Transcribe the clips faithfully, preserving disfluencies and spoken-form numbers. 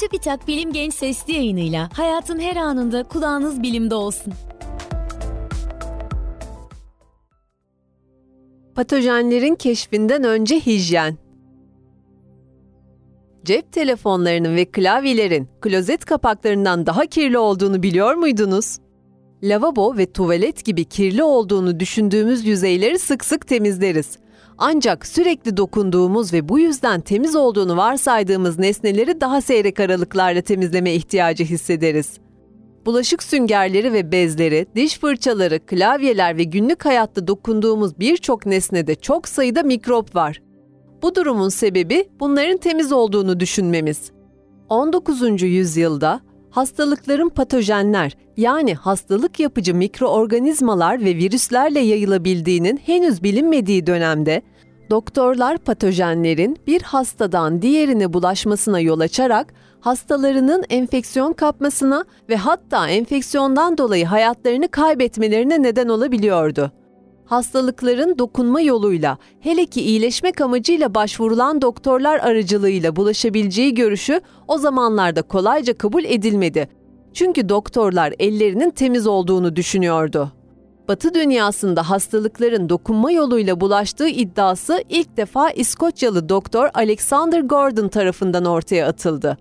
TÜBİTAK Bilim Genç Sesli yayınıyla hayatın her anında kulağınız bilimde olsun. Patojenlerin keşfinden önce hijyen. Cep telefonlarının ve klavyelerin klozet kapaklarından daha kirli olduğunu biliyor muydunuz? Lavabo ve tuvalet gibi kirli olduğunu düşündüğümüz yüzeyleri sık sık temizleriz. Ancak sürekli dokunduğumuz ve bu yüzden temiz olduğunu varsaydığımız nesneleri daha seyrek aralıklarla temizleme ihtiyacı hissederiz. Bulaşık süngerleri ve bezleri, diş fırçaları, klavyeler ve günlük hayatta dokunduğumuz birçok nesnede çok sayıda mikrop var. Bu durumun sebebi bunların temiz olduğunu düşünmemiz. on dokuzuncu yüzyılda hastalıkların patojenler yani hastalık yapıcı mikroorganizmalar ve virüslerle yayılabildiğinin henüz bilinmediği dönemde doktorlar patojenlerin bir hastadan diğerine bulaşmasına yol açarak hastalarının enfeksiyon kapmasına ve hatta enfeksiyondan dolayı hayatlarını kaybetmelerine neden olabiliyordu. Hastalıkların dokunma yoluyla, hele ki iyileşmek amacıyla başvurulan doktorlar aracılığıyla bulaşabileceği görüşü o zamanlarda kolayca kabul edilmedi. Çünkü doktorlar ellerinin temiz olduğunu düşünüyordu. Batı dünyasında hastalıkların dokunma yoluyla bulaştığı iddiası ilk defa İskoçyalı doktor Alexander Gordon tarafından ortaya atıldı.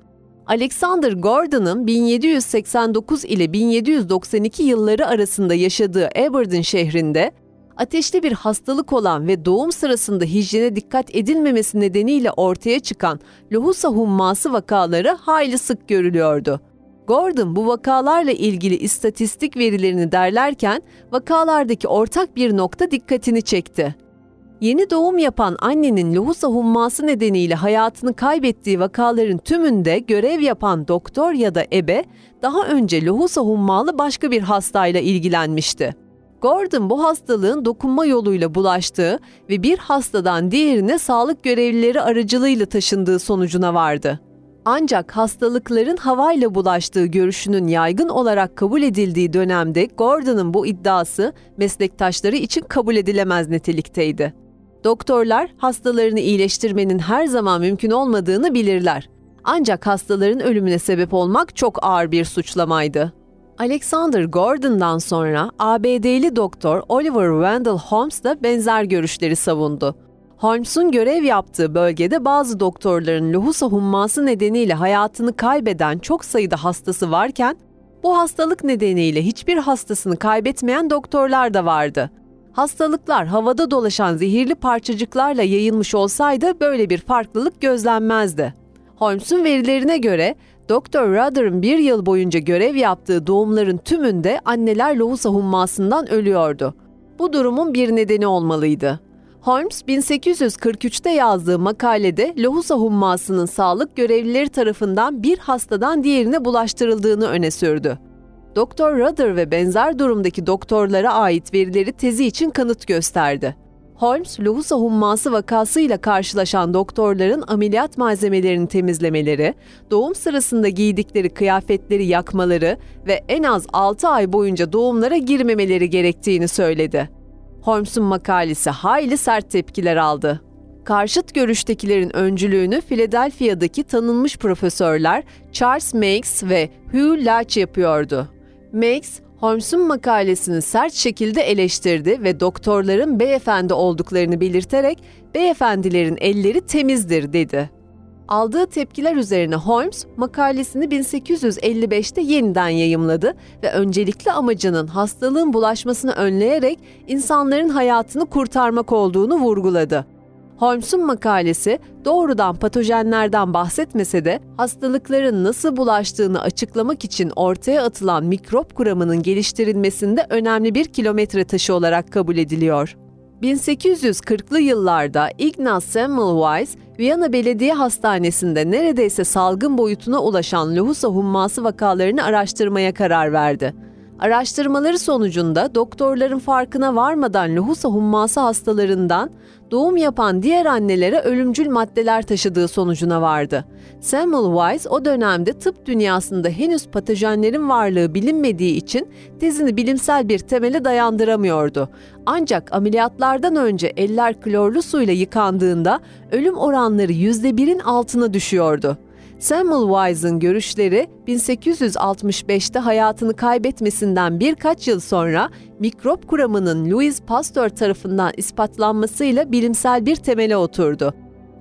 Alexander Gordon'ın bin yedi yüz seksen dokuz ile bin yedi yüz doksan iki yılları arasında yaşadığı Aberdeen şehrinde ateşli bir hastalık olan ve doğum sırasında hijyene dikkat edilmemesi nedeniyle ortaya çıkan lohusa humması vakaları hayli sık görülüyordu. Gordon bu vakalarla ilgili istatistik verilerini derlerken vakalardaki ortak bir nokta dikkatini çekti. Yeni doğum yapan annenin lohusa humması nedeniyle hayatını kaybettiği vakaların tümünde görev yapan doktor ya da ebe daha önce lohusa hummalı başka bir hastayla ilgilenmişti. Gordon bu hastalığın dokunma yoluyla bulaştığı ve bir hastadan diğerine sağlık görevlileri aracılığıyla taşındığı sonucuna vardı. Ancak hastalıkların havayla bulaştığı görüşünün yaygın olarak kabul edildiği dönemde Gordon'ın bu iddiası meslektaşları için kabul edilemez nitelikteydi. Doktorlar hastalarını iyileştirmenin her zaman mümkün olmadığını bilirler. Ancak hastaların ölümüne sebep olmak çok ağır bir suçlamaydı. Alexander Gordon'dan sonra A B D'li doktor Oliver Wendell Holmes da benzer görüşleri savundu. Holmes'un görev yaptığı bölgede bazı doktorların lohusa humması nedeniyle hayatını kaybeden çok sayıda hastası varken, bu hastalık nedeniyle hiçbir hastasını kaybetmeyen doktorlar da vardı. Hastalıklar havada dolaşan zehirli parçacıklarla yayılmış olsaydı böyle bir farklılık gözlenmezdi. Holmes'un verilerine göre, doktor Ruther'ın bir yıl boyunca görev yaptığı doğumların tümünde anneler lohusa hummasından ölüyordu. Bu durumun bir nedeni olmalıydı. Holmes, bin sekiz yüz kırk üçte yazdığı makalede lohusa hummasının sağlık görevlileri tarafından bir hastadan diğerine bulaştırıldığını öne sürdü. doktor Ruther ve benzer durumdaki doktorlara ait verileri tezi için kanıt gösterdi. Holmes, lohusa humması vakasıyla karşılaşan doktorların ameliyat malzemelerini temizlemeleri, doğum sırasında giydikleri kıyafetleri yakmaları ve en az altı ay boyunca doğumlara girmemeleri gerektiğini söyledi. Holmes'un makalesi hayli sert tepkiler aldı. Karşıt görüştekilerin öncülüğünü Philadelphia'daki tanınmış profesörler Charles Max ve Hugh Latch yapıyordu. Max, Holmes'un makalesini sert şekilde eleştirdi ve doktorların beyefendi olduklarını belirterek "Beyefendilerin elleri temizdir." dedi. Aldığı tepkiler üzerine Holmes, makalesini bin sekiz yüz elli beşte yeniden yayımladı ve öncelikli amacının hastalığın bulaşmasını önleyerek insanların hayatını kurtarmak olduğunu vurguladı. Holmes'un makalesi doğrudan patojenlerden bahsetmese de hastalıkların nasıl bulaştığını açıklamak için ortaya atılan mikrop kuramının geliştirilmesinde önemli bir kilometre taşı olarak kabul ediliyor. bin sekiz yüz kırklı yıllarda Ignaz Semmelweis, Viyana Belediye Hastanesi'nde neredeyse salgın boyutuna ulaşan lohusa humması vakalarını araştırmaya karar verdi. Araştırmaları sonucunda doktorların farkına varmadan lohusa humması hastalarından doğum yapan diğer annelere ölümcül maddeler taşıdığı sonucuna vardı. Semmelweis o dönemde tıp dünyasında henüz patojenlerin varlığı bilinmediği için tezini bilimsel bir temele dayandıramıyordu. Ancak ameliyatlardan önce eller klorlu suyla yıkandığında ölüm oranları yüzde birin altına düşüyordu. Semmelweis'in görüşleri bin sekiz yüz altmış beşte hayatını kaybetmesinden birkaç yıl sonra mikrop kuramının Louis Pasteur tarafından ispatlanmasıyla bilimsel bir temele oturdu.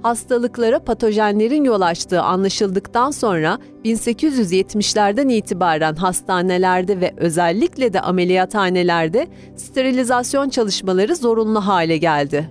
Hastalıklara patojenlerin yol açtığı anlaşıldıktan sonra bin sekiz yüz yetmişlerden itibaren hastanelerde ve özellikle de ameliyathanelerde sterilizasyon çalışmaları zorunlu hale geldi.